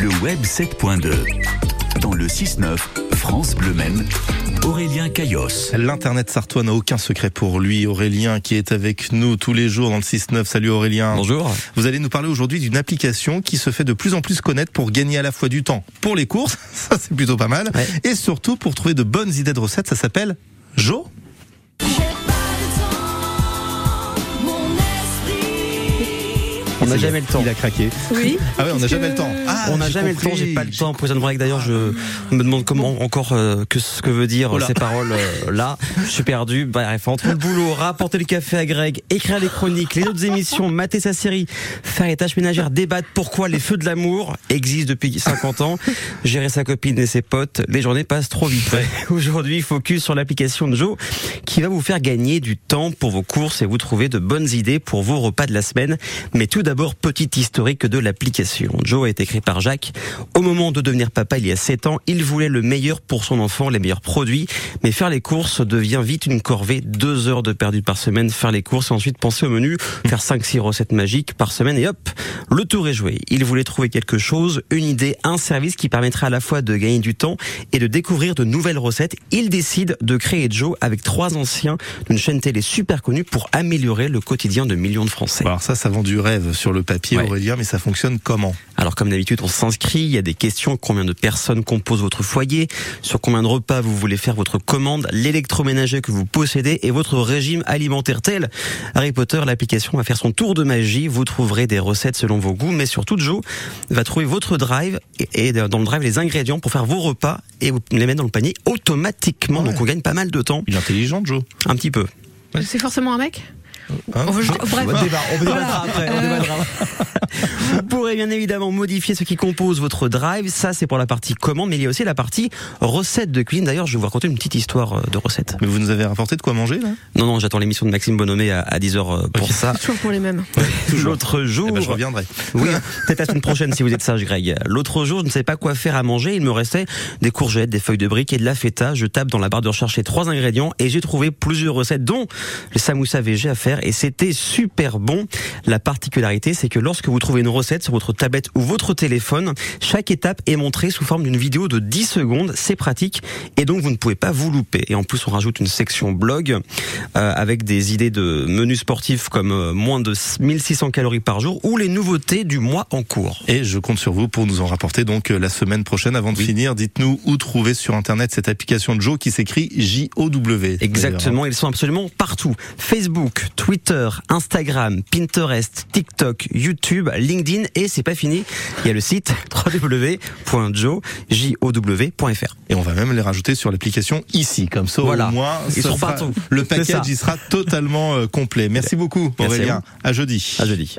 le web 7.2. Dans le 6-9, France Bleu Maine, Aurélien Caillos. L'internet sartois n'a aucun secret pour lui. Aurélien qui est avec nous tous les jours dans le 6-9. Salut Aurélien. Bonjour. Vous allez nous parler aujourd'hui d'une application qui se fait de plus en plus connaître pour gagner à la fois du temps pour les courses, ça c'est plutôt pas mal, ouais. Et surtout pour trouver de bonnes idées de recettes, ça s'appelle Jow. On n'a jamais le temps. Il a craqué. Oui. Ah ouais, on n'a jamais le temps. Ah, on n'a jamais compris. Le temps. J'ai pas le temps pour les break. D'ailleurs, je me demande comment encore que ce que veut dire ces paroles là. Je suis perdu. Bref, entre le boulot, rapporter le café à Greg, écrire les chroniques, les autres émissions, mater sa série, faire les tâches ménagères, débattre pourquoi les feux de l'amour existent depuis 50 ans, gérer sa copine et ses potes, les journées passent trop vite. Ouais. Aujourd'hui, focus sur l'application de Jow qui va vous faire gagner du temps pour vos courses et vous trouver de bonnes idées pour vos repas de la semaine. Mais tout d'abord, petit historique de l'application. Jow est écrit par Jacques. Au moment de devenir papa, il y a 7 ans, il voulait le meilleur pour son enfant, les meilleurs produits. Mais faire les courses devient vite une corvée. 2 heures de perdu par semaine, faire les courses et ensuite penser au menu, faire 5-6 recettes magiques par semaine et hop, le tour est joué. Il voulait trouver quelque chose, une idée, un service qui permettra à la fois de gagner du temps et de découvrir de nouvelles recettes. Il décide de créer Jow avec 3 anciens d'une chaîne télé super connue pour améliorer le quotidien de millions de Français. Alors ça vend du rêve sur le papier, ouais. Aurélien, mais ça fonctionne comment ? Alors comme d'habitude, on s'inscrit, il y a des questions, combien de personnes composent votre foyer, sur combien de repas vous voulez faire votre commande, l'électroménager que vous possédez et votre régime alimentaire tel. Harry Potter, l'application va faire son tour de magie, vous trouverez des recettes selon vos goûts, mais surtout Jow va trouver votre drive et dans le drive les ingrédients pour faire vos repas et vous les mettre dans le panier automatiquement, ouais. Donc on gagne pas mal de temps. Il est intelligent, Jow. Un petit peu. Ouais. C'est forcément un mec ? Hein ? On débattra après. Vous pourrez bien évidemment modifier ce qui compose votre drive. Ça, c'est pour la partie commande, mais il y a aussi la partie recette de cuisine. D'ailleurs, je vais vous raconter une petite histoire de recette. Mais vous nous avez rapporté de quoi manger, là ? Non, j'attends l'émission de Maxime Bonomé à 10h pour ça. Toujours pour les mêmes. L'autre jour... Eh ben, je reviendrai. Oui, peut-être la semaine prochaine si vous êtes sage, Greg. L'autre jour, je ne savais pas quoi faire à manger. Il me restait des courgettes, des feuilles de briques et de la feta. Je tape dans la barre de recherche les 3 ingrédients et j'ai trouvé plusieurs recettes, dont le samoussa végé à faire, et c'était super bon. La particularité, c'est que lorsque vous trouvez une recette sur votre tablette ou votre téléphone, chaque étape est montrée sous forme d'une vidéo de 10 secondes. C'est pratique et donc vous ne pouvez pas vous louper. Et en plus, on rajoute une section blog avec des idées de menus sportifs comme moins de 1600 calories par jour ou les nouveautés du mois en cours. Et je compte sur vous pour nous en rapporter donc la semaine prochaine. Avant de finir, dites-nous où trouver sur internet cette application de Jow qui s'écrit J-O-W. Exactement, ils sont absolument partout. Facebook, Twitter, Instagram, Pinterest, TikTok, YouTube, LinkedIn et c'est pas fini, il y a le site www.jow.fr. Et on va même les rajouter sur l'application ici, comme ça voilà. Au moins le package il sera totalement complet. Merci beaucoup Aurélien, à jeudi.